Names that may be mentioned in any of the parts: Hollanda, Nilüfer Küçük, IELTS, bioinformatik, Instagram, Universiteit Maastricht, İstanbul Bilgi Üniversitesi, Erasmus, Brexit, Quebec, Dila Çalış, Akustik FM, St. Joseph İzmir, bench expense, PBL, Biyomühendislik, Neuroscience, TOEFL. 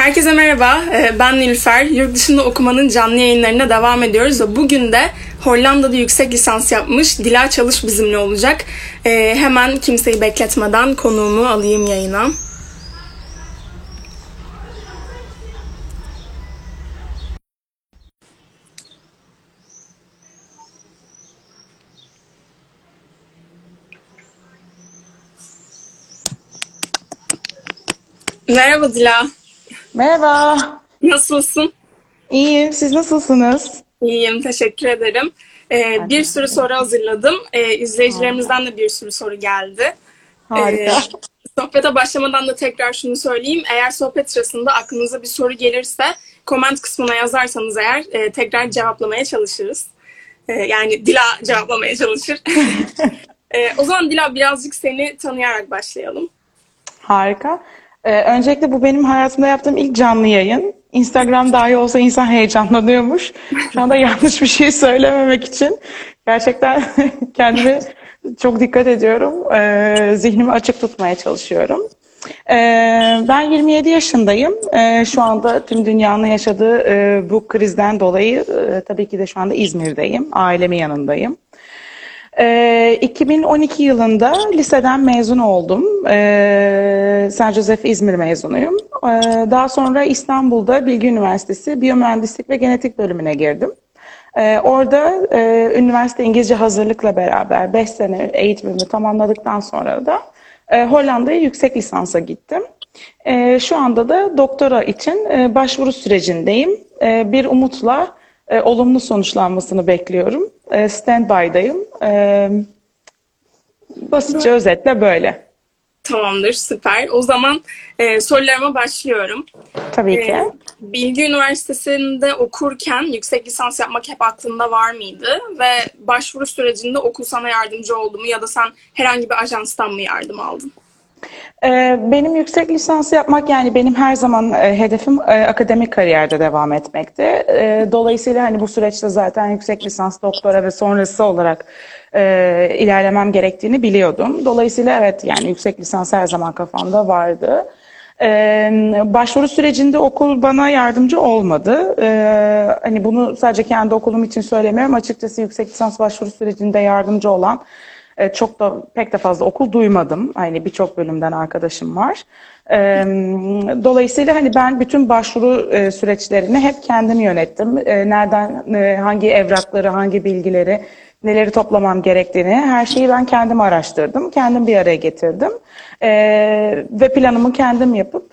Herkese merhaba, ben Nilüfer. Yurt dışında okumanın canlı yayınlarına devam ediyoruz ve bugün de Hollanda'da yüksek lisans yapmış Dila Çalış bizimle olacak. Hemen kimseyi bekletmeden konuğumu alayım yayına. Merhaba Dila. Merhaba. Nasılsın? İyiyim. Siz nasılsınız? İyiyim. Teşekkür ederim. Bir sürü soru hazırladım. İzleyicilerimizden de bir sürü soru geldi. Harika. Sohbete başlamadan da tekrar şunu söyleyeyim. Eğer sohbet sırasında aklınıza bir soru gelirse comment kısmına yazarsanız eğer tekrar cevaplamaya çalışırız. Yani Dila cevaplamaya çalışır. O zaman Dila birazcık seni tanıyarak başlayalım. Harika. Öncelikle bu benim hayatımda yaptığım ilk canlı yayın. Instagram dahi olsa insan heyecanlanıyormuş. Şu anda yanlış bir şey söylememek için. Gerçekten kendime çok dikkat ediyorum. Zihnimi açık tutmaya çalışıyorum. Ben 27 yaşındayım. Şu anda tüm dünyanın yaşadığı bu krizden dolayı tabii ki de şu anda İzmir'deyim. Ailemin yanındayım. 2012 yılında liseden mezun oldum. St. Joseph İzmir mezunuyum. Daha sonra İstanbul'da Bilgi Üniversitesi Biyomühendislik ve Genetik bölümüne girdim. Orada üniversite İngilizce hazırlıkla beraber 5 sene eğitimimi tamamladıktan sonra da Hollanda'ya yüksek lisansa gittim. Şu anda da doktora için başvuru sürecindeyim. Bir umutla olumlu sonuçlanmasını bekliyorum. Standby'dayım. Basitçe özetle böyle. Tamamdır, süper. O zaman sorularıma başlıyorum. Tabii ki. Bilgi Üniversitesi'nde okurken yüksek lisans yapmak hep aklında var mıydı? Ve başvuru sürecinde okul sana yardımcı oldu mu? Ya da sen herhangi bir ajanstan mı yardım aldın? Benim yüksek lisansı yapmak, yani benim her zaman hedefim akademik kariyerde devam etmekti. Dolayısıyla hani bu süreçte zaten yüksek lisans, doktora ve sonrası olarak ilerlemem gerektiğini biliyordum. Dolayısıyla evet, yani yüksek lisans her zaman kafamda vardı. Başvuru sürecinde okul bana yardımcı olmadı. Hani bunu sadece kendi okulum için söylemiyorum. Açıkçası yüksek lisans başvuru sürecinde yardımcı olan pek de fazla okul duymadım. Hani birçok bölümden arkadaşım var. Dolayısıyla hani ben bütün başvuru süreçlerini hep kendim yönettim. Nereden, hangi evrakları, hangi bilgileri, neleri toplamam gerektiğini, her şeyi ben kendim araştırdım. Kendim bir araya getirdim. Ve planımı kendim yapıp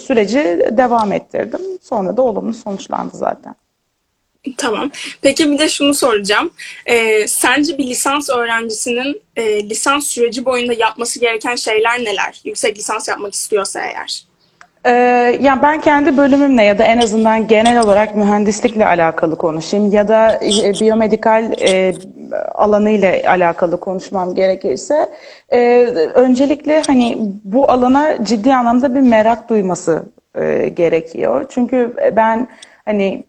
süreci devam ettirdim. Sonra da olumlu sonuçlandı zaten. Tamam. Peki bir de şunu soracağım. Sence bir lisans öğrencisinin lisans süreci boyunda yapması gereken şeyler neler? Yüksek lisans yapmak istiyorsa eğer. Yani ben kendi bölümümle ya da en azından genel olarak mühendislikle alakalı konuşayım ya da biyomedikal alanıyla alakalı konuşmam gerekirse öncelikle hani bu alana ciddi anlamda bir merak duyması gerekiyor. Çünkü ben hani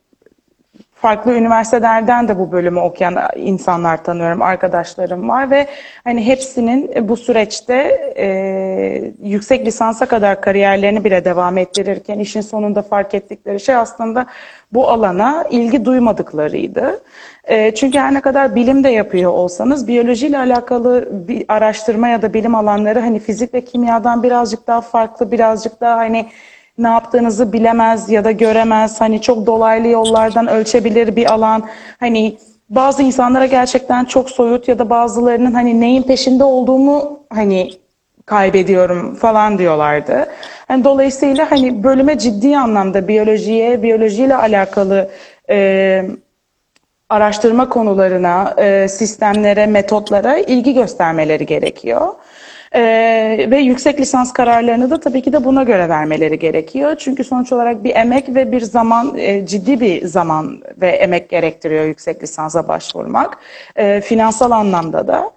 farklı üniversitelerden de bu bölümü okuyan insanlar tanıyorum, arkadaşlarım var ve hani hepsinin bu süreçte yüksek lisansa kadar kariyerlerini bile devam ettirirken işin sonunda fark ettikleri şey aslında bu alana ilgi duymadıklarıydı. Çünkü her ne kadar bilim de yapıyor olsanız biyolojiyle alakalı bir araştırma ya da bilim alanları hani fizik ve kimyadan birazcık daha farklı, birazcık daha hani ne yaptığınızı bilemez ya da göremez, hani çok dolaylı yollardan ölçebilir bir alan. Hani bazı insanlara gerçekten çok soyut ya da bazılarının hani neyin peşinde olduğumu hani kaybediyorum falan diyorlardı. Yani dolayısıyla hani bölüme ciddi anlamda biyolojiyle alakalı araştırma konularına, sistemlere, metotlara ilgi göstermeleri gerekiyor. Ve yüksek lisans kararlarını da tabii ki de buna göre vermeleri gerekiyor. Çünkü sonuç olarak bir emek ve bir zaman, ciddi bir zaman ve emek gerektiriyor yüksek lisansa başvurmak. Finansal anlamda da.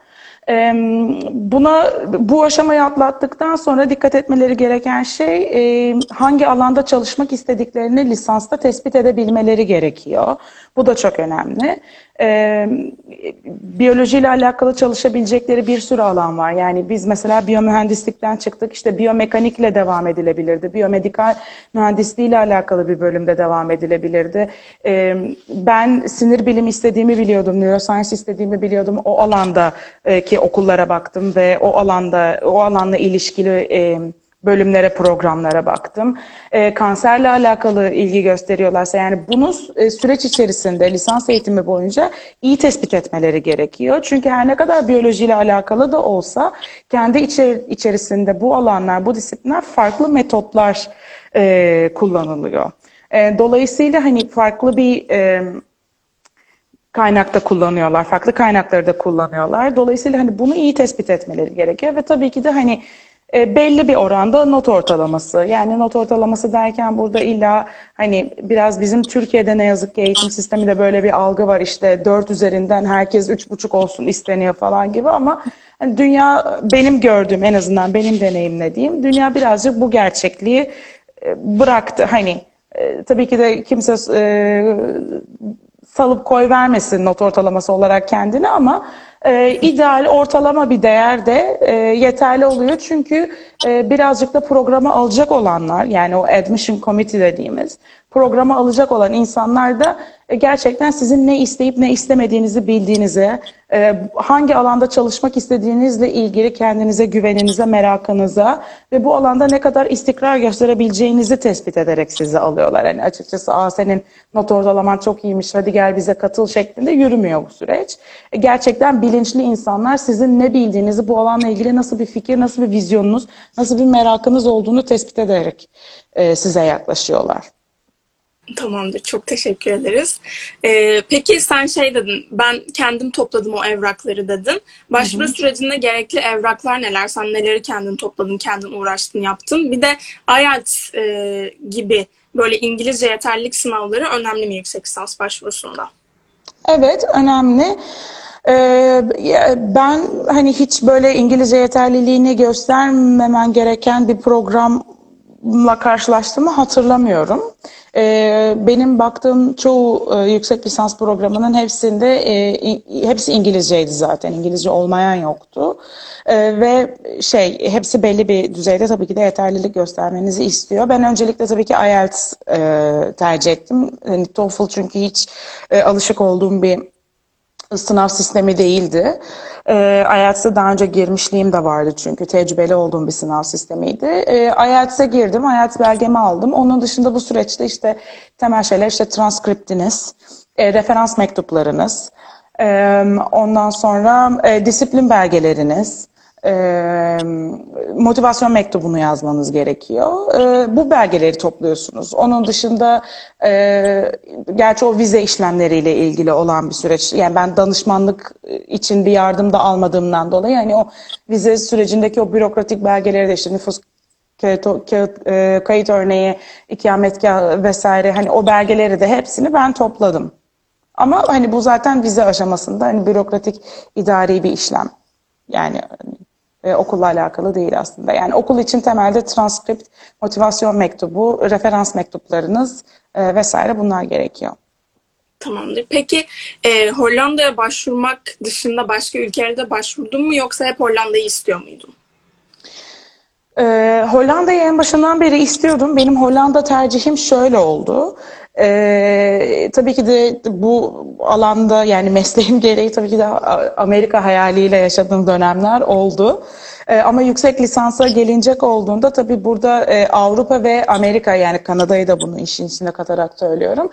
Bu aşamayı atlattıktan sonra dikkat etmeleri gereken şey hangi alanda çalışmak istediklerini lisansta tespit edebilmeleri gerekiyor. Bu da çok önemli. biyolojiyle alakalı çalışabilecekleri bir sürü alan var. Yani biz mesela biyomühendislikten çıktık, işte biyomekanikle devam edilebilirdi. Biyomedikal mühendisliğiyle alakalı bir bölümde devam edilebilirdi. Ben sinir bilimi istediğimi biliyordum, neuroscience istediğimi biliyordum. O alanda ki okullara baktım ve o alanla ilişkili bölümlere, programlara baktım. Kanserle alakalı ilgi gösteriyorlarsa, yani bunu süreç içerisinde lisans eğitimi boyunca iyi tespit etmeleri gerekiyor. Çünkü her ne kadar biyolojiyle alakalı da olsa kendi içerisinde bu alanlar, bu disiplinler farklı metotlar kullanılıyor. Dolayısıyla hani farklı bir kaynakta kullanıyorlar, farklı kaynakları da kullanıyorlar. Dolayısıyla hani bunu iyi tespit etmeleri gerekiyor ve tabii ki de hani belli bir oranda not ortalaması. Yani not ortalaması derken burada illa hani biraz bizim Türkiye'de ne yazık ki eğitim sisteminde böyle bir algı var, işte 4 üzerinden herkes 3,5 olsun isteniyor falan gibi, ama hani dünya, benim gördüğüm, en azından benim deneyimlediğim, dünya birazcık bu gerçekliği bıraktı. Hani tabii ki de kimse salıp koy vermesin not ortalaması olarak kendini, ama ideal ortalama bir değer de yeterli oluyor. Çünkü birazcık da programa alacak olanlar, yani o admission committee dediğimiz programa alacak olan insanlar da gerçekten sizin ne isteyip ne istemediğinizi bildiğinize, hangi alanda çalışmak istediğinizle ilgili kendinize güveninize, merakınıza ve bu alanda ne kadar istikrar gösterebileceğinizi tespit ederek sizi alıyorlar. Yani açıkçası senin not ortalaman çok iyiymiş, hadi gel bize katıl şeklinde yürümüyor bu süreç. Gerçekten bilinçli insanlar sizin ne bildiğinizi, bu alanla ilgili nasıl bir fikir, nasıl bir vizyonunuz, nasıl bir merakınız olduğunu tespit ederek size yaklaşıyorlar. Tamamdır. Çok teşekkür ederiz. Peki sen şey dedin, ben kendim topladım o evrakları dedin. Başvuru sürecinde gerekli evraklar neler? Sen neleri kendin topladın, kendin uğraştın, yaptın? Bir de IELTS gibi böyle İngilizce yeterlilik sınavları önemli mi yüksek lisans başvurusunda? Evet, önemli. Ben hani hiç böyle İngilizce yeterliliğini göstermemen gereken bir programla karşılaştığımı hatırlamıyorum. Benim baktığım çoğu yüksek lisans programının hepsi İngilizceydi zaten. İngilizce olmayan yoktu. Ve hepsi belli bir düzeyde tabii ki de yeterlilik göstermenizi istiyor. Ben öncelikle tabii ki IELTS tercih ettim. Yani TOEFL çünkü hiç alışık olduğum bir sınav sistemi değildi. IELTS'e daha önce girmişliğim de vardı çünkü tecrübeli olduğum bir sınav sistemiydi. IELTS'e girdim, IELTS belgemi aldım. Onun dışında bu süreçte işte temel şeyler, işte transkriptiniz, referans mektuplarınız, ondan sonra disiplin belgeleriniz, motivasyon mektubunu yazmanız gerekiyor. Bu belgeleri topluyorsunuz. Onun dışında gerçi o vize işlemleriyle ilgili olan bir süreç. Yani ben danışmanlık için bir yardım da almadığımdan dolayı yani o vize sürecindeki o bürokratik belgeleri de, işte nüfus kayıt örneği, ikametgah vesaire, hani o belgeleri de hepsini ben topladım. Ama hani bu zaten vize aşamasında hani bürokratik idari bir işlem. Yani okulla alakalı değil aslında. Yani okul için temelde transkript, motivasyon mektubu, referans mektuplarınız vesaire bunlar gerekiyor. Tamamdır. Peki Hollanda'ya başvurmak dışında başka ülkelerde başvurdun mu, yoksa hep Hollanda'yı istiyor muydun? Hollanda'yı en başından beri istiyordum. Benim Hollanda tercihim şöyle oldu. Tabii ki de bu alanda, yani mesleğim gereği tabii ki de Amerika hayaliyle yaşadığım dönemler oldu. Ama yüksek lisansa gelinecek olduğunda tabii burada Avrupa ve Amerika, yani Kanada'yı da bunun işin içine katarak söylüyorum.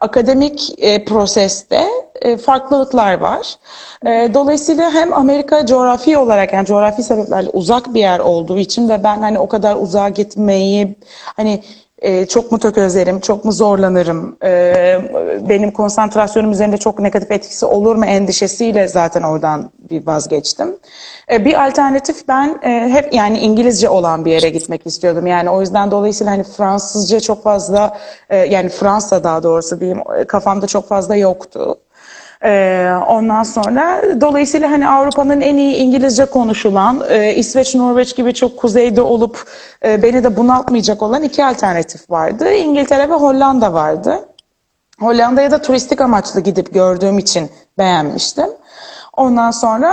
Akademik proseste farklılıklar var. Dolayısıyla hem Amerika coğrafi olarak, yani coğrafi sebeplerle uzak bir yer olduğu için ve ben hani o kadar uzağa gitmeyi hani çok mu tökezlerim, çok mu zorlanırım, benim konsantrasyonum üzerinde çok negatif etkisi olur mu endişesiyle zaten oradan bir vazgeçtim. Bir alternatif, ben hep yani İngilizce olan bir yere gitmek istiyordum. Yani o yüzden dolayısıyla hani Fransızca çok fazla, yani Fransa daha doğrusu diyeyim, kafamda çok fazla yoktu. Ondan sonra dolayısıyla hani Avrupa'nın en iyi İngilizce konuşulan, İsveç, Norveç gibi çok kuzeyde olup beni de bunaltmayacak olan iki alternatif vardı. İngiltere ve Hollanda vardı. Hollanda'ya da turistik amaçlı gidip gördüğüm için beğenmiştim. Ondan sonra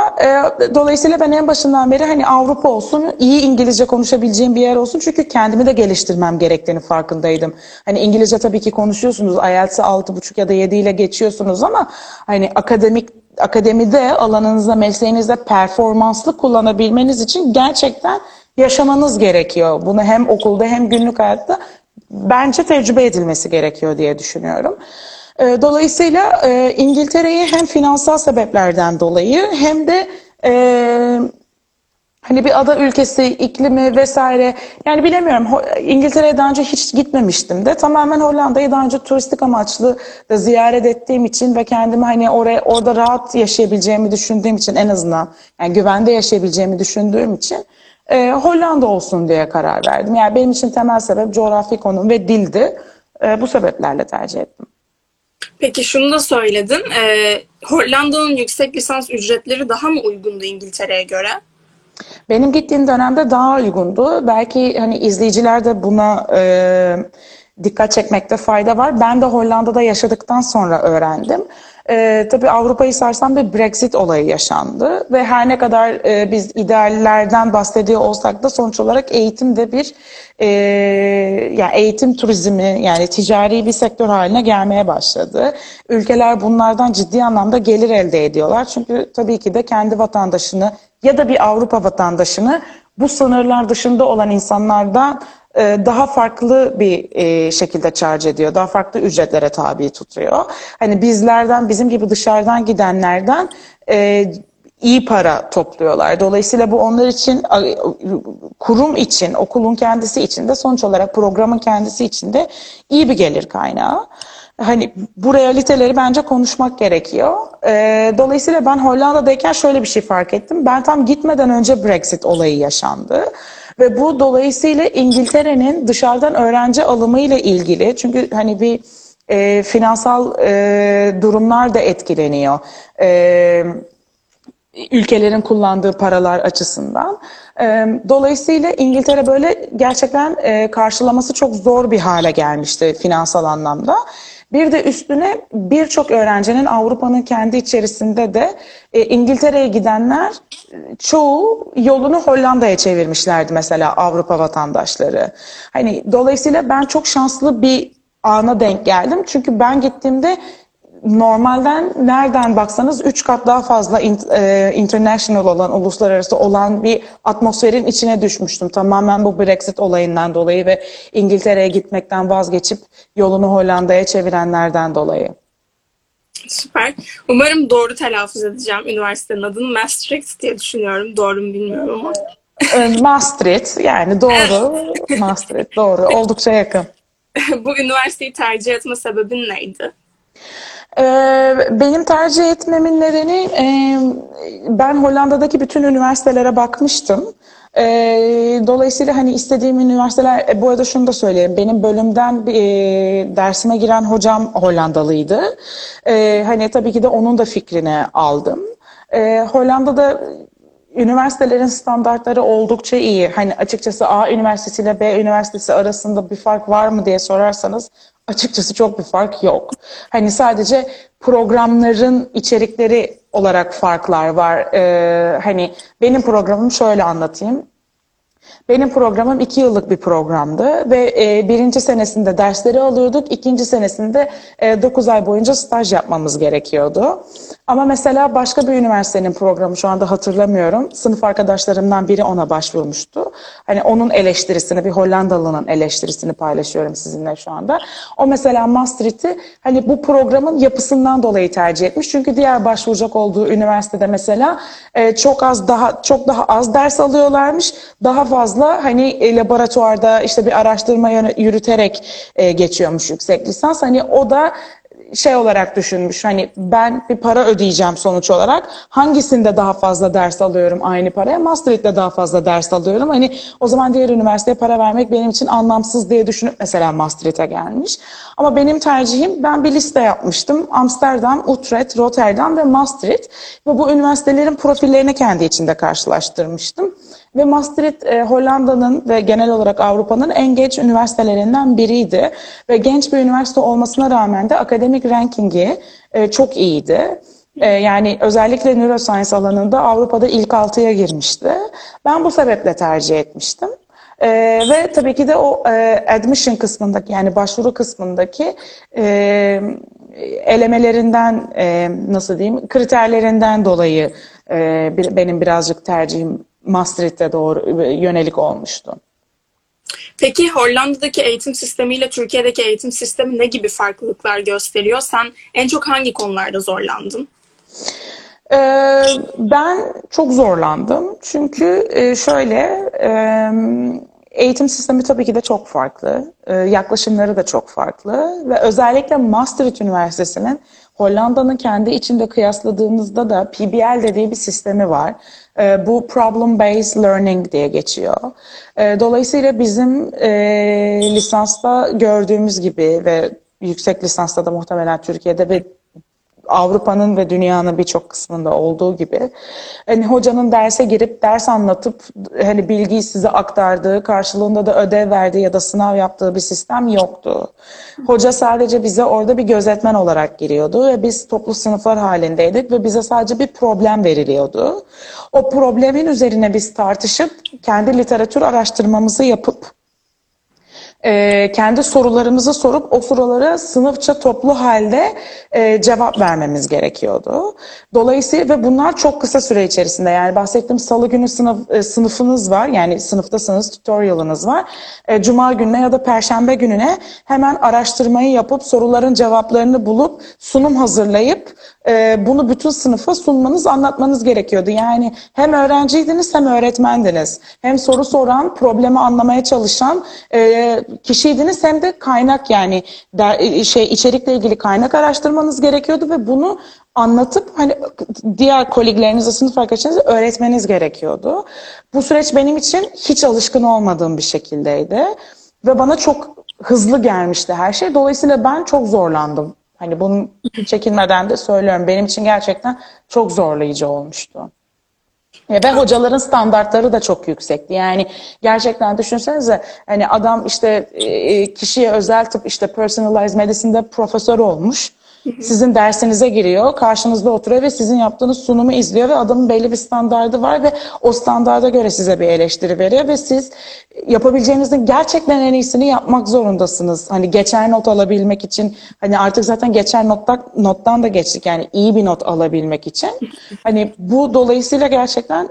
dolayısıyla ben en başından beri hani Avrupa olsun, iyi İngilizce konuşabileceğim bir yer olsun, çünkü kendimi de geliştirmem gerektiğini farkındaydım. Hani İngilizce tabii ki konuşuyorsunuz, IELTS'i 6,5 ya da 7 ile geçiyorsunuz ama hani akademide alanınızda, mesleğinizde performanslı kullanabilmeniz için gerçekten yaşamanız gerekiyor. Bunu hem okulda hem günlük hayatta bence tecrübe edilmesi gerekiyor diye düşünüyorum. Dolayısıyla İngiltere'yi hem finansal sebeplerden dolayı hem de hani bir ada ülkesi, iklimi vesaire, yani bilemiyorum, İngiltere'ye daha önce hiç gitmemiştim de, tamamen Hollanda'yı daha önce turistik amaçlı da ziyaret ettiğim için ve kendimi hani orada rahat yaşayabileceğimi düşündüğüm için, en azından yani güvende yaşayabileceğimi düşündüğüm için Hollanda olsun diye karar verdim. Yani benim için temel sebep coğrafi konum ve dildi. Bu sebeplerle tercih ettim. Peki şunu da söyledin. Hollanda'nın yüksek lisans ücretleri daha mı uygundu İngiltere'ye göre? Benim gittiğim dönemde daha uygundu. Belki hani izleyiciler de buna dikkat çekmekte fayda var. Ben de Hollanda'da yaşadıktan sonra öğrendim. Tabii Avrupa'yı sarsan bir Brexit olayı yaşandı ve her ne kadar biz ideallerden bahsediyor olsak da sonuç olarak eğitim de bir yani eğitim turizmi, yani ticari bir sektör haline gelmeye başladı. Ülkeler bunlardan ciddi anlamda gelir elde ediyorlar. Çünkü tabii ki de kendi vatandaşını ya da bir Avrupa vatandaşını bu sınırlar dışında olan insanlardan daha farklı bir şekilde charge ediyor. Daha farklı ücretlere tabi tutuyor. Hani bizlerden, bizim gibi dışarıdan gidenlerden iyi para topluyorlar. Dolayısıyla bu onlar için, kurum için, okulun kendisi için de, sonuç olarak programın kendisi için de iyi bir gelir kaynağı. Hani bu realiteleri bence konuşmak gerekiyor. Dolayısıyla ben Hollanda'dayken şöyle bir şey fark ettim. Ben tam gitmeden önce Brexit olayı yaşandı. Ve bu dolayısıyla İngiltere'nin dışarıdan öğrenci alımıyla ilgili, çünkü hani bir finansal durumlar da etkileniyor ülkelerin kullandığı paralar açısından. Dolayısıyla İngiltere böyle gerçekten karşılaması çok zor bir hale gelmişti finansal anlamda. Bir de üstüne birçok öğrencinin, Avrupa'nın kendi içerisinde de İngiltere'ye gidenler çoğu yolunu Hollanda'ya çevirmişlerdi mesela, Avrupa vatandaşları. Hani dolayısıyla ben çok şanslı bir ana denk geldim. Çünkü ben gittiğimde normalden nereden baksanız 3 kat daha fazla international olan, uluslararası olan bir atmosferin içine düşmüştüm. Tamamen bu Brexit olayından dolayı ve İngiltere'ye gitmekten vazgeçip yolunu Hollanda'ya çevirenlerden dolayı. Süper. Umarım doğru telaffuz edeceğim üniversitenin adını. Maastricht diye düşünüyorum. Doğru mu bilmiyorum ama. Maastricht, yani doğru. Maastricht, doğru. Oldukça yakın. Bu üniversiteyi tercih etme sebebin neydi? Benim tercih etmemin nedeni, ben Hollanda'daki bütün üniversitelere bakmıştım. Dolayısıyla hani istediğim üniversiteler, bu arada şunu da söyleyeyim, benim bölümden dersime giren hocam Hollandalıydı. Hani tabii ki de onun da fikrini aldım. Hollanda'da üniversitelerin standartları oldukça iyi. Hani açıkçası A üniversitesi ile B üniversitesi arasında bir fark var mı diye sorarsanız, açıkçası çok bir fark yok. Hani sadece programların içerikleri olarak farklar var. Hani benim programım, şöyle anlatayım. Benim programım 2 yıllık bir programdı ve 1. senesinde dersleri alıyorduk, 2. senesinde 9 ay boyunca staj yapmamız gerekiyordu. Ama mesela başka bir üniversitenin programı, şu anda hatırlamıyorum, sınıf arkadaşlarımdan biri ona başvurmuştu. Hani onun eleştirisini, bir Hollandalı'nın eleştirisini paylaşıyorum sizinle şu anda. O mesela Maastricht'i hani bu programın yapısından dolayı tercih etmiş. Çünkü diğer başvuracak olduğu üniversitede mesela çok daha az ders alıyorlarmış, daha fazla hani laboratuvarda işte bir araştırma yürüterek geçiyormuş yüksek lisans. Hani o da şey olarak düşünmüş, hani ben bir para ödeyeceğim sonuç olarak, hangisinde daha fazla ders alıyorum aynı paraya? Maastricht'te daha fazla ders alıyorum, hani o zaman diğer üniversiteye para vermek benim için anlamsız diye düşünüp mesela Maastricht'e gelmiş. Ama benim tercihim, ben bir liste yapmıştım: Amsterdam, Utrecht, Rotterdam ve Maastricht, ve bu üniversitelerin profillerini kendi içinde karşılaştırmıştım. Ve Maastricht Hollanda'nın ve genel olarak Avrupa'nın en genç üniversitelerinden biriydi. Ve genç bir üniversite olmasına rağmen de akademik rankingi çok iyiydi. Yani özellikle Neuroscience alanında Avrupa'da ilk 6'ya girmişti. Ben bu sebeple tercih etmiştim. Ve tabii ki de o admission kısmındaki, yani başvuru kısmındaki elemelerinden, nasıl diyeyim, kriterlerinden dolayı benim birazcık tercihim Maastricht'e doğru yönelik olmuştu. Peki Hollanda'daki eğitim sistemiyle Türkiye'deki eğitim sistemi ne gibi farklılıklar gösteriyor? Sen en çok hangi konularda zorlandın? Ben çok zorlandım. Çünkü şöyle, eğitim sistemi tabii ki de çok farklı. Yaklaşımları da çok farklı. Ve özellikle Maastricht Üniversitesi'nin Hollanda'nın kendi içinde kıyasladığımızda da PBL dediği bir sistemi var. Bu problem-based learning diye geçiyor. Dolayısıyla bizim lisansta gördüğümüz gibi ve yüksek lisansta da muhtemelen Türkiye'de ve Avrupa'nın ve dünyanın birçok kısmında olduğu gibi, hani hocanın derse girip ders anlatıp hani bilgiyi size aktardığı, karşılığında da ödev verdiği ya da sınav yaptığı bir sistem yoktu. Hoca sadece bize orada bir gözetmen olarak giriyordu ve biz toplu sınıflar halindeydik ve bize sadece bir problem veriliyordu. O problemin üzerine biz tartışıp kendi literatür araştırmamızı yapıp kendi sorularımızı sorup o sorulara sınıfça toplu halde cevap vermemiz gerekiyordu. Dolayısıyla ve bunlar çok kısa süre içerisinde, yani bahsettiğim salı günü sınıfınız var, yani sınıftasınız, tutorial'ınız var. Cuma gününe ya da perşembe gününe hemen araştırmayı yapıp soruların cevaplarını bulup sunum hazırlayıp bunu bütün sınıfa sunmanız, anlatmanız gerekiyordu. Yani hem öğrenciydiniz hem öğretmendiniz. Hem soru soran, problemi anlamaya çalışan kişiydiniz hem de kaynak, yani içerikle ilgili kaynak araştırmanız gerekiyordu ve bunu anlatıp hani diğer koleglerinize, sınıf arkadaşlarınıza öğretmeniz gerekiyordu. Bu süreç benim için hiç alışkın olmadığım bir şekildeydi ve bana çok hızlı gelmişti her şey. Dolayısıyla ben çok zorlandım. Hani bunu çekinmeden de söylüyorum. Benim için gerçekten çok zorlayıcı olmuştu. Ve hocaların standartları da çok yüksekti. Yani gerçekten düşünsenize, hani adam işte kişiye özel tıp, işte personalized medicine'de profesör olmuş. Sizin dersinize giriyor, karşınızda oturuyor ve sizin yaptığınız sunumu izliyor ve adamın belli bir standardı var ve o standarda göre size bir eleştiri veriyor ve siz yapabileceğinizin gerçekten en iyisini yapmak zorundasınız. Hani geçer not alabilmek için, hani artık zaten geçer nottan da geçtik, yani iyi bir not alabilmek için. Hani bu dolayısıyla gerçekten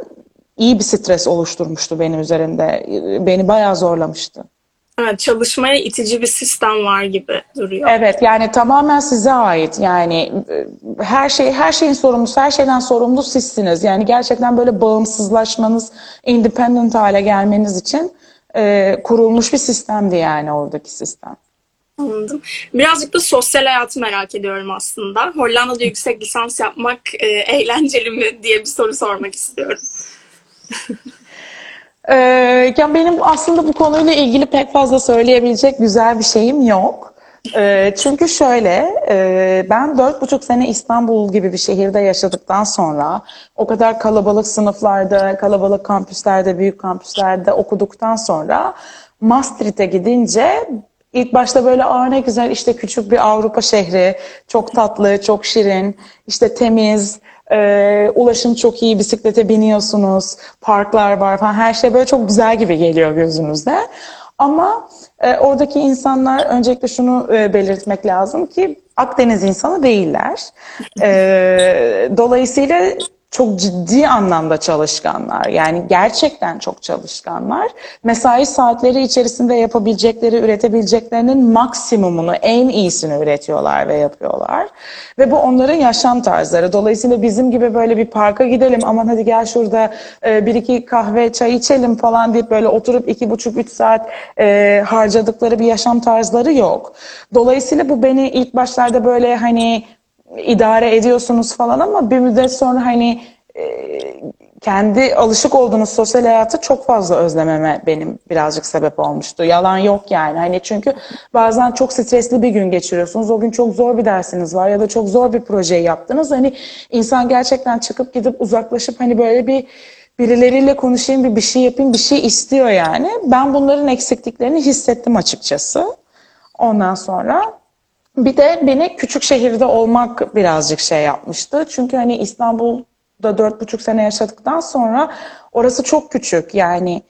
iyi bir stres oluşturmuştu benim üzerimde. Beni bayağı zorlamıştı. Evet, çalışmaya itici bir sistem var gibi duruyor. Evet, yani tamamen size ait. Yani her şeyin sorumlusu, her şeyden sorumlu sizsiniz. Yani gerçekten böyle bağımsızlaşmanız, independent hale gelmeniz için kurulmuş bir sistemdi yani oradaki sistem. Anladım. Birazcık da sosyal hayatı merak ediyorum aslında. Hollanda'da yüksek lisans yapmak eğlenceli mi diye bir soru sormak istiyorum. Yani benim aslında bu konuyla ilgili pek fazla söyleyebilecek güzel bir şeyim yok. Çünkü şöyle, ben 4,5 sene İstanbul gibi bir şehirde yaşadıktan sonra o kadar kalabalık sınıflarda, kalabalık kampüslerde, büyük kampüslerde okuduktan sonra Maastricht'e gidince İlk başta böyle ne güzel, işte küçük bir Avrupa şehri, çok tatlı, çok şirin, işte temiz, ulaşım çok iyi, bisiklete biniyorsunuz, parklar var falan, her şey böyle çok güzel gibi geliyor gözünüzde. Ama oradaki insanlar, öncelikle şunu belirtmek lazım ki Akdeniz insanı değiller. Dolayısıyla çok ciddi anlamda çalışkanlar. Yani gerçekten çok çalışkanlar. Mesai saatleri içerisinde yapabilecekleri, üretebileceklerinin maksimumunu, en iyisini üretiyorlar ve yapıyorlar. Ve bu onların yaşam tarzları. Dolayısıyla bizim gibi böyle bir parka gidelim, aman hadi gel şurada bir iki kahve, çay içelim falan deyip böyle oturup 2,5-3 saat harcadıkları bir yaşam tarzları yok. Dolayısıyla bu beni ilk başlarda böyle hani idare ediyorsunuz falan, ama bir müddet sonra hani kendi alışık olduğunuz sosyal hayatı çok fazla özlememe benim birazcık sebep olmuştu. Yalan yok yani. Hani çünkü bazen çok stresli bir gün geçiriyorsunuz. O gün çok zor bir dersiniz var ya da çok zor bir projeyi yaptınız. Hani insan gerçekten çıkıp gidip uzaklaşıp hani böyle bir birileriyle konuşayım, bir şey yapayım, bir şey istiyor yani. Ben bunların eksikliklerini hissettim açıkçası. Ondan sonra bir de beni küçük şehirde olmak birazcık şey yapmıştı. Çünkü hani İstanbul'da 4,5 sene yaşadıktan sonra orası çok küçük yani.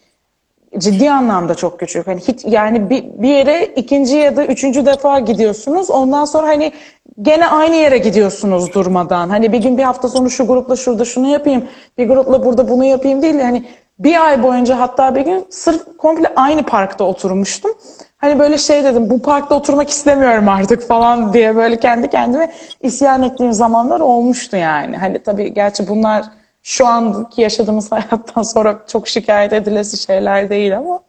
Ciddi anlamda çok küçük. Hani hiç, yani bir yere ikinci ya da üçüncü defa gidiyorsunuz. Ondan sonra hani gene aynı yere gidiyorsunuz durmadan. Hani bir gün bir hafta sonu şu grupla şurada şunu yapayım, bir grupla burada bunu yapayım değil. Hani bir ay boyunca hatta bir gün sırf komple aynı parkta oturmuştum. Hani böyle şey dedim, bu parkta oturmak istemiyorum artık falan diye böyle kendi kendime isyan ettiğim zamanlar olmuştu yani. Hani tabii gerçi bunlar şu andaki yaşadığımız hayattan sonra çok şikayet edilesi şeyler değil ama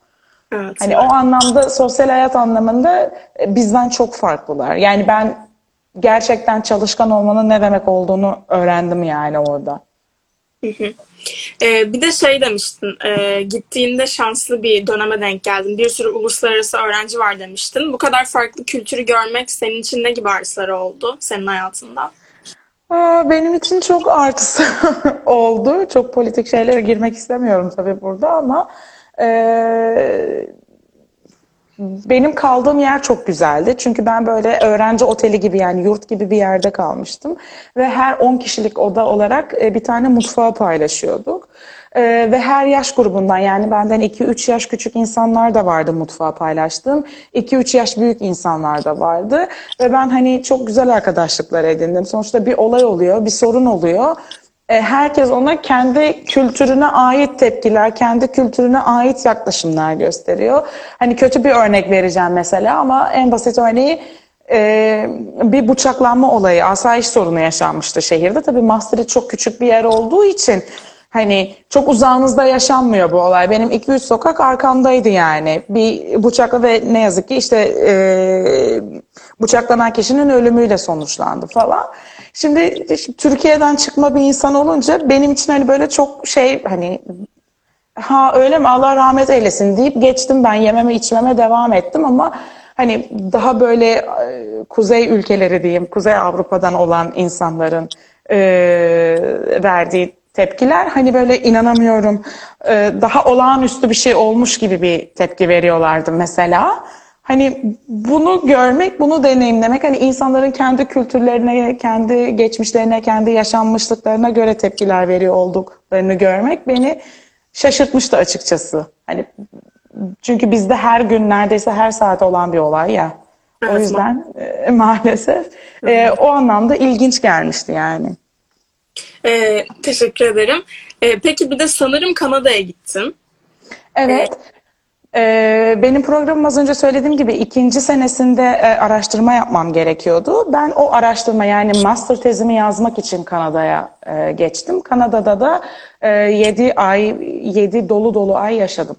evet, hani evet, o anlamda sosyal hayat anlamında bizden çok farklılar. Yani ben gerçekten çalışkan olmanın ne demek olduğunu öğrendim yani orada. Bir de şey demiştin, gittiğinde şanslı bir döneme denk geldin. Bir sürü uluslararası öğrenci var demiştin. Bu kadar farklı kültürü görmek senin için ne gibi artıları oldu senin hayatında? Benim için çok artısı oldu. Çok politik şeylere girmek istemiyorum tabii burada ama benim kaldığım yer çok güzeldi. Çünkü ben böyle öğrenci oteli gibi yani yurt gibi bir yerde kalmıştım. Ve her 10 kişilik oda olarak bir tane mutfağı paylaşıyorduk. Ve her yaş grubundan yani benden 2-3 yaş küçük insanlar da vardı mutfağı paylaştığım. 2-3 yaş büyük insanlar da vardı. Ve ben hani çok güzel arkadaşlıklar edindim. Sonuçta bir olay oluyor, bir sorun oluyor. Herkes ona kendi kültürüne ait tepkiler, kendi kültürüne ait yaklaşımlar gösteriyor. Hani kötü bir örnek vereceğim mesela ama en basit örneği bir bıçaklanma olayı, asayiş sorunu yaşanmıştı şehirde. Tabii Maastricht çok küçük bir yer olduğu için hani çok uzağınızda yaşanmıyor bu olay. Benim 2-3 sokak arkamdaydı yani. Bir bıçakla ve ne yazık ki işte bıçaklanan kişinin ölümüyle sonuçlandı falan. Şimdi Türkiye'den çıkma bir insan olunca benim için hani böyle çok şey hani ha öyle mi Allah rahmet eylesin deyip geçtim ben yememe içmeme devam ettim ama hani daha böyle kuzey ülkeleri diyeyim Kuzey Avrupa'dan olan insanların verdiği tepkiler hani böyle inanamıyorum daha olağanüstü bir şey olmuş gibi bir tepki veriyorlardı mesela. Hani bunu görmek, bunu deneyimlemek hani insanların kendi kültürlerine, kendi geçmişlerine, kendi yaşanmışlıklarına göre tepkiler veriyor olduklarını görmek beni şaşırtmıştı açıkçası. Hani çünkü bizde her gün neredeyse her saat olan bir olay ya. O yüzden maalesef o anlamda ilginç gelmişti yani. Teşekkür ederim. Peki bir de sanırım Kanada'ya gittin. Evet. Benim programım az önce söylediğim gibi 2. senesinde araştırma yapmam gerekiyordu. Ben o araştırma yani master tezimi yazmak için Kanada'ya geçtim. Kanada'da da 7 dolu dolu ay yaşadım.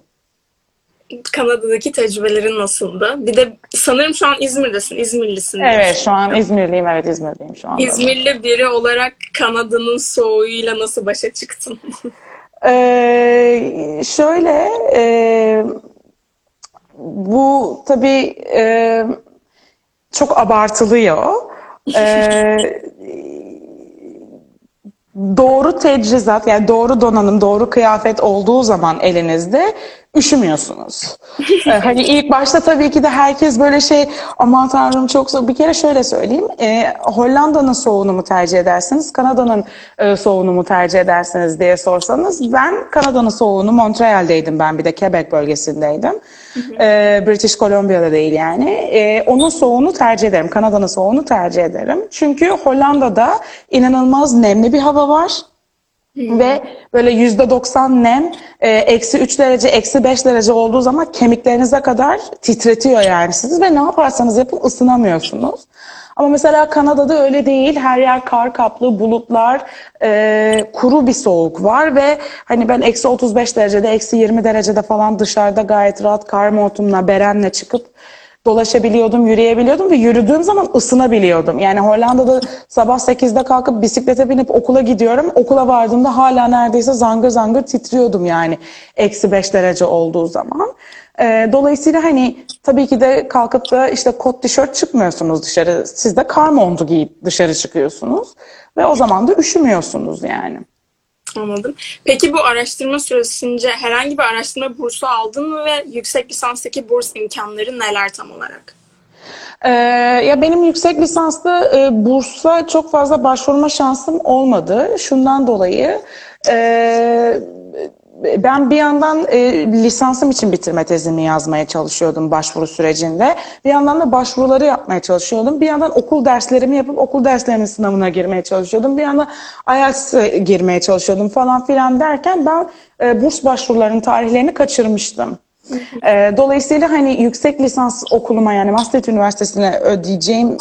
Kanada'daki tecrübelerin nasıldı? Bir de sanırım şu an İzmir'desin, İzmirlisin. Evet, şu an İzmirliyim, evet İzmirliyim şu an. İzmirli biri olarak Kanada'nın soğuğuyla nasıl başa çıktın? Şöyle, bu tabii çok abartılıyor. Doğru teçhizat, yani doğru donanım, doğru kıyafet olduğu zaman elinizde üşümüyorsunuz. Hani ilk başta tabii ki de herkes böyle şey, aman tanrım çok soğuk. Bir kere şöyle söyleyeyim, Hollanda'nın soğuğunu mu tercih edersiniz, Kanada'nın soğuğunu mu tercih edersiniz diye sorsanız, ben Kanada'nın soğuğunu, Montreal'deydim ben bir de Quebec bölgesindeydim. British Columbia'da değil yani. Onun soğuğunu tercih ederim, Kanada'nın soğuğunu tercih ederim. Çünkü Hollanda'da inanılmaz nemli bir hava var. Ve böyle %90 nem, -3 derece, -5 derece olduğu zaman kemiklerinize kadar titretiyor yani sizi ve ne yaparsanız yapın ısınamıyorsunuz. Ama mesela Kanada'da öyle değil, her yer kar kaplı, bulutlar, kuru bir soğuk var ve hani ben -35 derecede, -20 derecede falan dışarıda gayet rahat kar montumla, berenle çıkıp dolaşabiliyordum, yürüyebiliyordum ve yürüdüğüm zaman ısınabiliyordum. Yani Hollanda'da sabah 8'de kalkıp bisiklete binip okula gidiyorum. Okula vardığımda hala neredeyse zangır zangır titriyordum yani -5 derece olduğu zaman. Dolayısıyla hani tabii ki de kalkıp da işte kot tişört çıkmıyorsunuz dışarı. Siz de kar montu giyip dışarı çıkıyorsunuz ve o zaman da üşümüyorsunuz yani. Anladım. Peki bu araştırma süresince herhangi bir araştırma bursu aldın mı ve yüksek lisanstaki burs imkanları neler tam olarak? Ya benim yüksek lisanslı bursa çok fazla başvurma şansım olmadı. Şundan dolayı ben bir yandan lisansım için bitirme tezimi yazmaya çalışıyordum başvuru sürecinde. Bir yandan da başvuruları yapmaya çalışıyordum. Bir yandan okul derslerimi yapıp okul derslerinin sınavına girmeye çalışıyordum. Bir yandan IELTS'e girmeye çalışıyordum falan filan derken ben burs başvurularının tarihlerini kaçırmıştım. Dolayısıyla hani yüksek lisans okuluma, yani Maastricht Üniversitesi'ne ödeyeceğim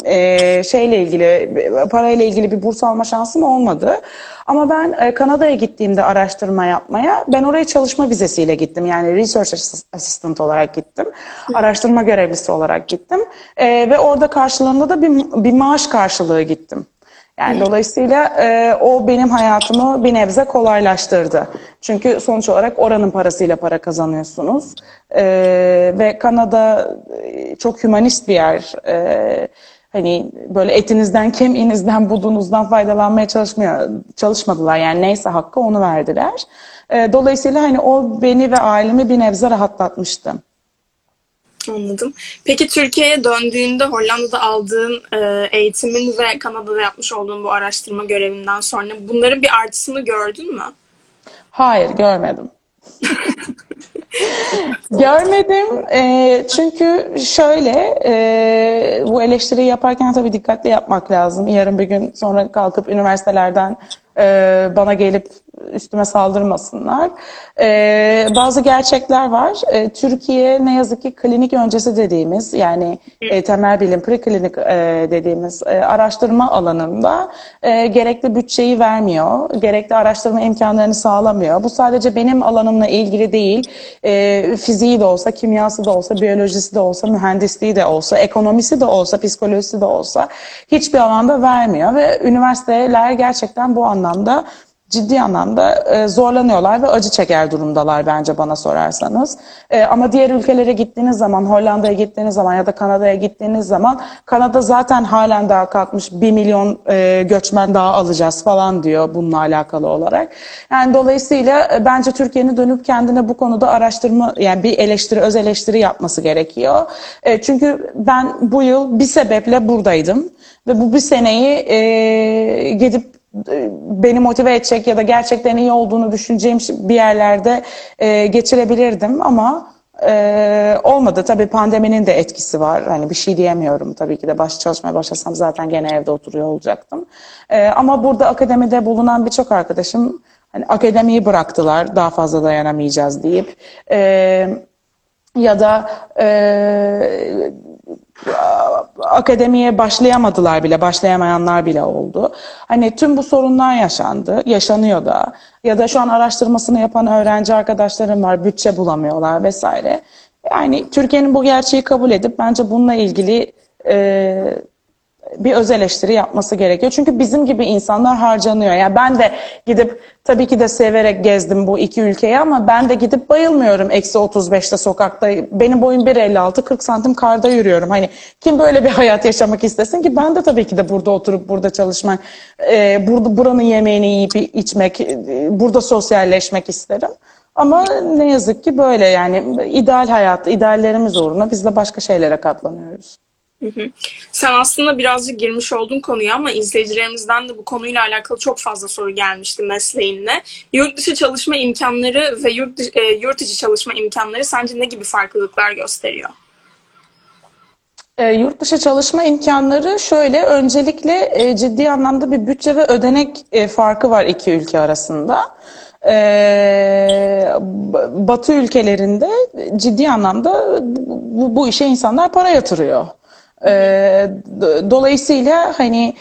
şeyle ilgili, parayla ilgili bir burs alma şansım olmadı. Ama ben Kanada'ya gittiğimde araştırma yapmaya, ben oraya çalışma vizesiyle gittim. Yani research assistant olarak gittim. Araştırma görevlisi olarak gittim. Ve orada karşılığında da bir maaş karşılığı gittim. Yani dolayısıyla o benim hayatımı bir nebze kolaylaştırdı. Çünkü sonuç olarak oranın parasıyla para kazanıyorsunuz. Ve Kanada çok hümanist bir yer. Hani böyle etinizden, kemiğinizden, budunuzdan faydalanmaya çalışmadılar. Yani neyse hakkı onu verdiler. Dolayısıyla hani o beni ve ailemi bir nebze rahatlatmıştı. Anladım. Peki Türkiye'ye döndüğünde Hollanda'da aldığın eğitimin ve Kanada'da yapmış olduğun bu araştırma görevinden sonra bunların bir artısını gördün mü? Hayır, görmedim. Görmedim. Çünkü şöyle, bu eleştiriyi yaparken tabii dikkatli yapmak lazım. Yarın bir gün sonra kalkıp üniversitelerden bana gelip üstüme saldırmasınlar. Bazı gerçekler var. Türkiye ne yazık ki klinik öncesi dediğimiz, yani temel bilim, preklinik dediğimiz araştırma alanında gerekli bütçeyi vermiyor, gerekli araştırma imkanlarını sağlamıyor. Bu sadece benim alanımla ilgili değil, fiziği de olsa, kimyası da olsa, biyolojisi de olsa, mühendisliği de olsa, ekonomisi de olsa, psikolojisi de olsa hiçbir alanda vermiyor ve üniversiteler gerçekten bu anlamda ciddi anlamda zorlanıyorlar ve acı çeker durumdalar bence, bana sorarsanız. Ama diğer ülkelere gittiğiniz zaman, Hollanda'ya gittiğiniz zaman ya da Kanada'ya gittiğiniz zaman, Kanada zaten halen daha kalkmış 1 milyon göçmen daha alacağız falan diyor bununla alakalı olarak. Yani dolayısıyla bence Türkiye'nin dönüp kendine bu konuda araştırma, yani bir eleştiri, öz eleştiri yapması gerekiyor. Çünkü ben bu yıl bir sebeple buradaydım ve bu bir seneyi gidip beni motive edecek ya da gerçekten iyi olduğunu düşüneceğim bir yerlerde geçirebilirdim ama olmadı. Tabii pandeminin de etkisi var. Hani bir şey diyemiyorum. Tabii ki de çalışmaya başlasam zaten gene evde oturuyor olacaktım. Ama burada akademide bulunan birçok arkadaşım hani akademiyi bıraktılar. Daha fazla dayanamayacağız deyip. Ya da akademiye başlayamadılar bile, başlayamayanlar bile oldu. Hani tüm bu sorunlar yaşandı, yaşanıyor da. Ya da şu an araştırmasını yapan öğrenci arkadaşlarım var, bütçe bulamıyorlar vesaire. Yani Türkiye'nin bu gerçeği kabul edip bence bununla ilgili bir öz eleştiri yapması gerekiyor. Çünkü bizim gibi insanlar harcanıyor. Yani ben de gidip tabii ki de severek gezdim bu iki ülkeyi ama ben de gidip bayılmıyorum eksi 35'te sokakta. Benim boyum 1.56, 40 santim karda yürüyorum. Hani kim böyle bir hayat yaşamak istesin ki? Ben de tabii ki de burada oturup burada çalışmak, buranın yemeğini yiyip içmek, burada sosyalleşmek isterim. Ama ne yazık ki böyle, yani ideal hayat, ideallerimiz uğruna biz de başka şeylere katlanıyoruz. Sen aslında birazcık girmiş oldun konuya ama izleyicilerimizden de bu konuyla alakalı çok fazla soru gelmişti mesleğinle. Yurt dışı çalışma imkanları ve yurt içi çalışma imkanları sence ne gibi farklılıklar gösteriyor? Yurt dışı çalışma imkanları şöyle, öncelikle ciddi anlamda bir bütçe ve ödenek farkı var iki ülke arasında. Batı ülkelerinde ciddi anlamda bu işe insanlar para yatırıyor. Dolayısıyla hani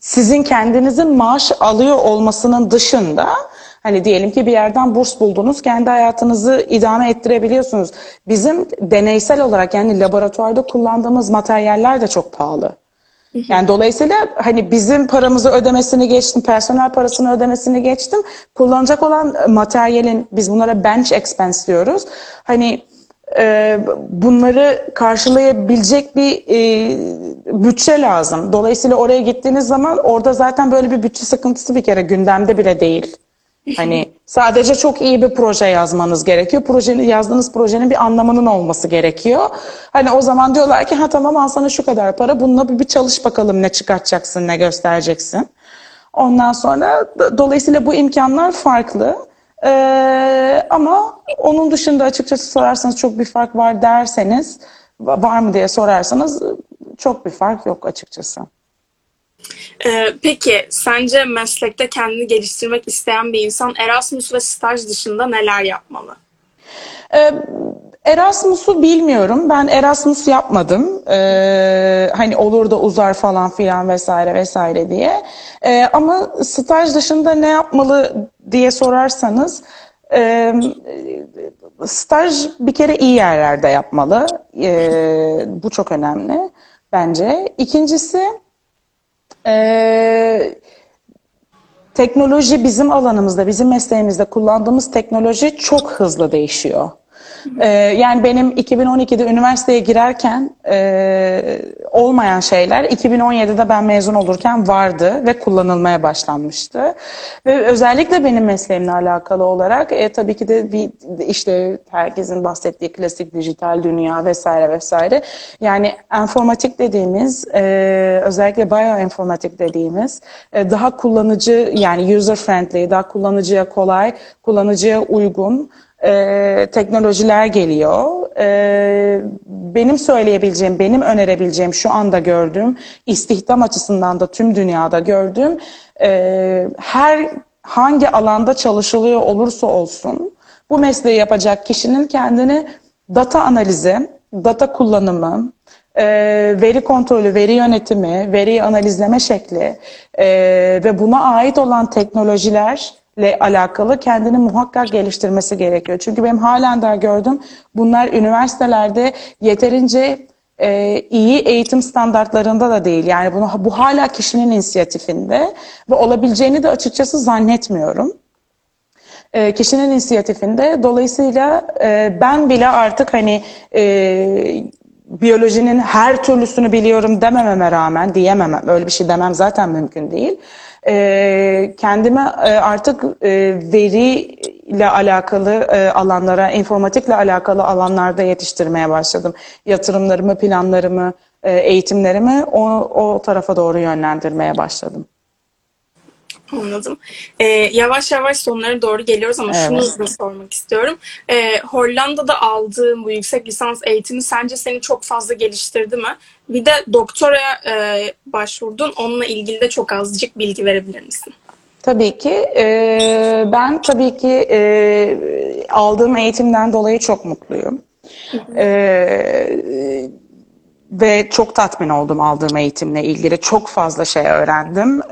sizin kendinizin maaş alıyor olmasının dışında, hani diyelim ki bir yerden burs buldunuz, kendi hayatınızı idame ettirebiliyorsunuz. Bizim deneysel olarak, yani laboratuvarda kullandığımız materyaller de çok pahalı. Yani dolayısıyla hani bizim paramızı ödemesini geçtim, personel parasını ödemesini geçtim. Kullanacak olan materyalin, biz bunlara bench expense diyoruz. Hani bunları karşılayabilecek bir bütçe lazım. Dolayısıyla oraya gittiğiniz zaman orada zaten böyle bir bütçe sıkıntısı bir kere gündemde bile değil. Hani sadece çok iyi bir proje yazmanız gerekiyor. Yazdığınız projenin bir anlamının olması gerekiyor. Hani o zaman diyorlar ki ha tamam al sana şu kadar para, bununla bir çalış bakalım ne çıkartacaksın, ne göstereceksin. Ondan sonra dolayısıyla bu imkanlar farklı. Ama onun dışında açıkçası sorarsanız çok bir fark var derseniz, var mı diye sorarsanız çok bir fark yok açıkçası. Peki sence meslekte kendini geliştirmek isteyen bir insan Erasmus ve staj dışında neler yapmalı? Erasmus'u bilmiyorum. Ben Erasmus yapmadım. Hani olur da uzar falan filan vesaire vesaire diye. Ama staj dışında ne yapmalı diye sorarsanız staj bir kere iyi yerlerde yapmalı. Bu çok önemli bence. İkincisi teknoloji bizim alanımızda, bizim mesleğimizde kullandığımız teknoloji çok hızlı değişiyor. Yani benim 2012'de üniversiteye girerken olmayan şeyler 2017'de ben mezun olurken vardı ve kullanılmaya başlanmıştı. Ve özellikle benim mesleğimle alakalı olarak tabii ki de bir işte herkesin bahsettiği klasik dijital dünya vesaire vesaire. Yani enformatik dediğimiz özellikle bioinformatik dediğimiz daha kullanıcı, yani user friendly, daha kullanıcıya kolay, kullanıcıya uygun teknolojiler geliyor. Benim söyleyebileceğim, benim önerebileceğim şu anda gördüğüm, istihdam açısından da tüm dünyada gördüğüm her hangi alanda çalışılıyor olursa olsun bu mesleği yapacak kişinin kendini data analizi, data kullanımı, veri kontrolü, veri yönetimi, veriyi analizleme şekli ve buna ait olan teknolojiler ile alakalı kendini muhakkak geliştirmesi gerekiyor. Çünkü benim halen daha gördüm, bunlar üniversitelerde yeterince iyi eğitim standartlarında da değil. Yani bu hala kişinin inisiyatifinde ve olabileceğini de açıkçası zannetmiyorum. Kişinin inisiyatifinde. Dolayısıyla ben bile artık hani biyolojinin her türlüsünü biliyorum demememe rağmen, diyememem, öyle bir şey demem zaten mümkün değil. Kendime artık veriyle alakalı alanlara, informatikle alakalı alanlarda yetiştirmeye başladım. Yatırımlarımı, planlarımı, eğitimlerimi o tarafa doğru yönlendirmeye başladım. Anladım. Yavaş yavaş sonlara doğru geliyoruz ama evet, şunu da sormak istiyorum. Hollanda'da aldığın bu yüksek lisans eğitimi sence seni çok fazla geliştirdi mi? Bir de doktoraya başvurdun. Onunla ilgili de çok azıcık bilgi verebilir misin? Tabii ki. Ben tabii ki aldığım eğitimden dolayı çok mutluyum. Ve çok tatmin oldum aldığım eğitimle ilgili. Çok fazla şey öğrendim.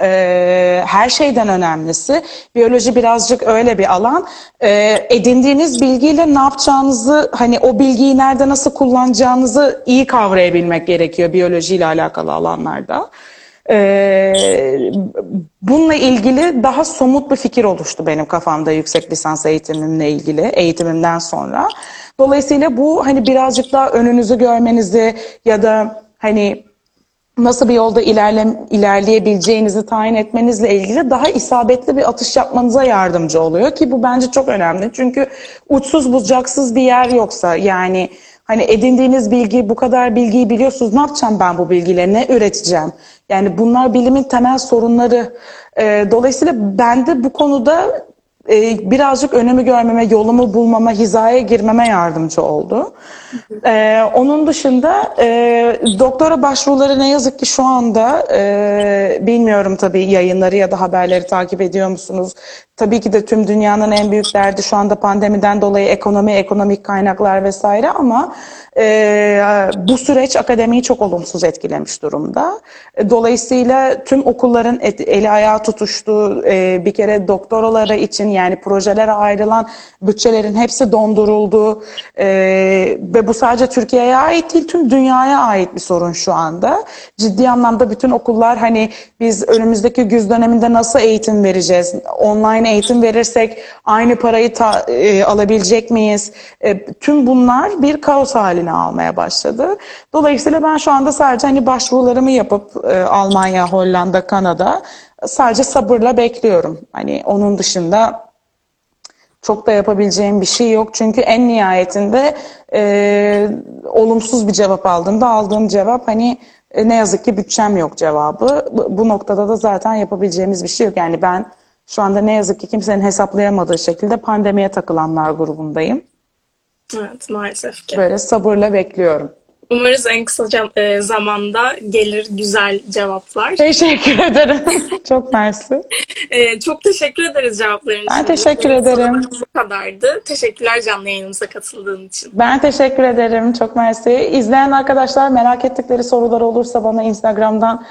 Her şeyden önemlisi, biyoloji birazcık öyle bir alan. Edindiğiniz bilgiyle ne yapacağınızı, hani o bilgiyi nerede nasıl kullanacağınızı iyi kavrayabilmek gerekiyor biyolojiyle alakalı alanlarda. Bununla ilgili daha somut bir fikir oluştu benim kafamda yüksek lisans eğitimimle ilgili, eğitimimden sonra. Dolayısıyla bu hani birazcık daha önünüzü görmenizi ya da hani nasıl bir yolda ilerleyebileceğinizi tayin etmenizle ilgili daha isabetli bir atış yapmanıza yardımcı oluyor ki bu bence çok önemli. Çünkü uçsuz bucaksız bir yer yoksa, yani hani edindiğiniz bilgi, bu kadar bilgiyi biliyorsunuz, ne yapacağım ben bu bilgiyle, ne üreteceğim? Yani bunlar bilimin temel sorunları. Dolayısıyla ben de bu konuda birazcık önümü görmeme, yolumu bulmama, hizaya girmeme yardımcı oldu. Onun dışında doktora başvuruları ne yazık ki şu anda bilmiyorum tabii yayınları ya da haberleri takip ediyor musunuz? Tabii ki de tüm dünyanın en büyük derdi şu anda pandemiden dolayı ekonomi, ekonomik kaynaklar vesaire ama bu süreç akademiyi çok olumsuz etkilemiş durumda. Dolayısıyla tüm okulların eli ayağı tutuştu. Bir kere doktoraları için yani projelere ayrılan bütçelerin hepsi donduruldu ve bu sadece Türkiye'ye ait değil, tüm dünyaya ait bir sorun şu anda. Ciddi anlamda bütün okullar hani biz önümüzdeki güz döneminde nasıl eğitim vereceğiz? Online eğitim verirsek aynı parayı alabilecek miyiz? Tüm bunlar bir kaos haline almaya başladı. Dolayısıyla ben şu anda sadece hani başvurularımı yapıp Almanya, Hollanda, Kanada sadece sabırla bekliyorum. Hani onun dışında çok da yapabileceğim bir şey yok. Çünkü en nihayetinde olumsuz bir cevap aldığımda aldığım cevap hani ne yazık ki bütçem yok cevabı. Bu noktada da zaten yapabileceğimiz bir şey yok. Yani ben şu anda ne yazık ki kimsenin hesaplayamadığı şekilde pandemiye takılanlar grubundayım. Evet, maalesef ki. Böyle sabırla bekliyorum. Umarız en kısa zamanda gelir güzel cevaplar. Teşekkür ederim. Çok mersi. Çok teşekkür ederiz cevaplarınız için. Ben teşekkür ederim. Bu kadardı. Teşekkürler canlı yayınımıza katıldığın için. Ben teşekkür ederim. Çok mersi. İzleyen arkadaşlar merak ettikleri sorular olursa bana Instagram'dan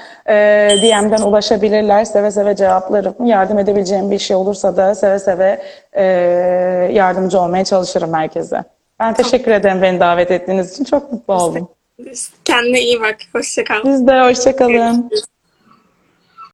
DM'den ulaşabilirler. Seve seve cevaplarım. Yardım edebileceğim bir şey olursa da seve seve yardımcı olmaya çalışırım herkese. Ben teşekkür ederim beni davet ettiğiniz için. Çok mutlu oldum. Kendine iyi bak. Hoşça kal. Siz de hoşça kalın.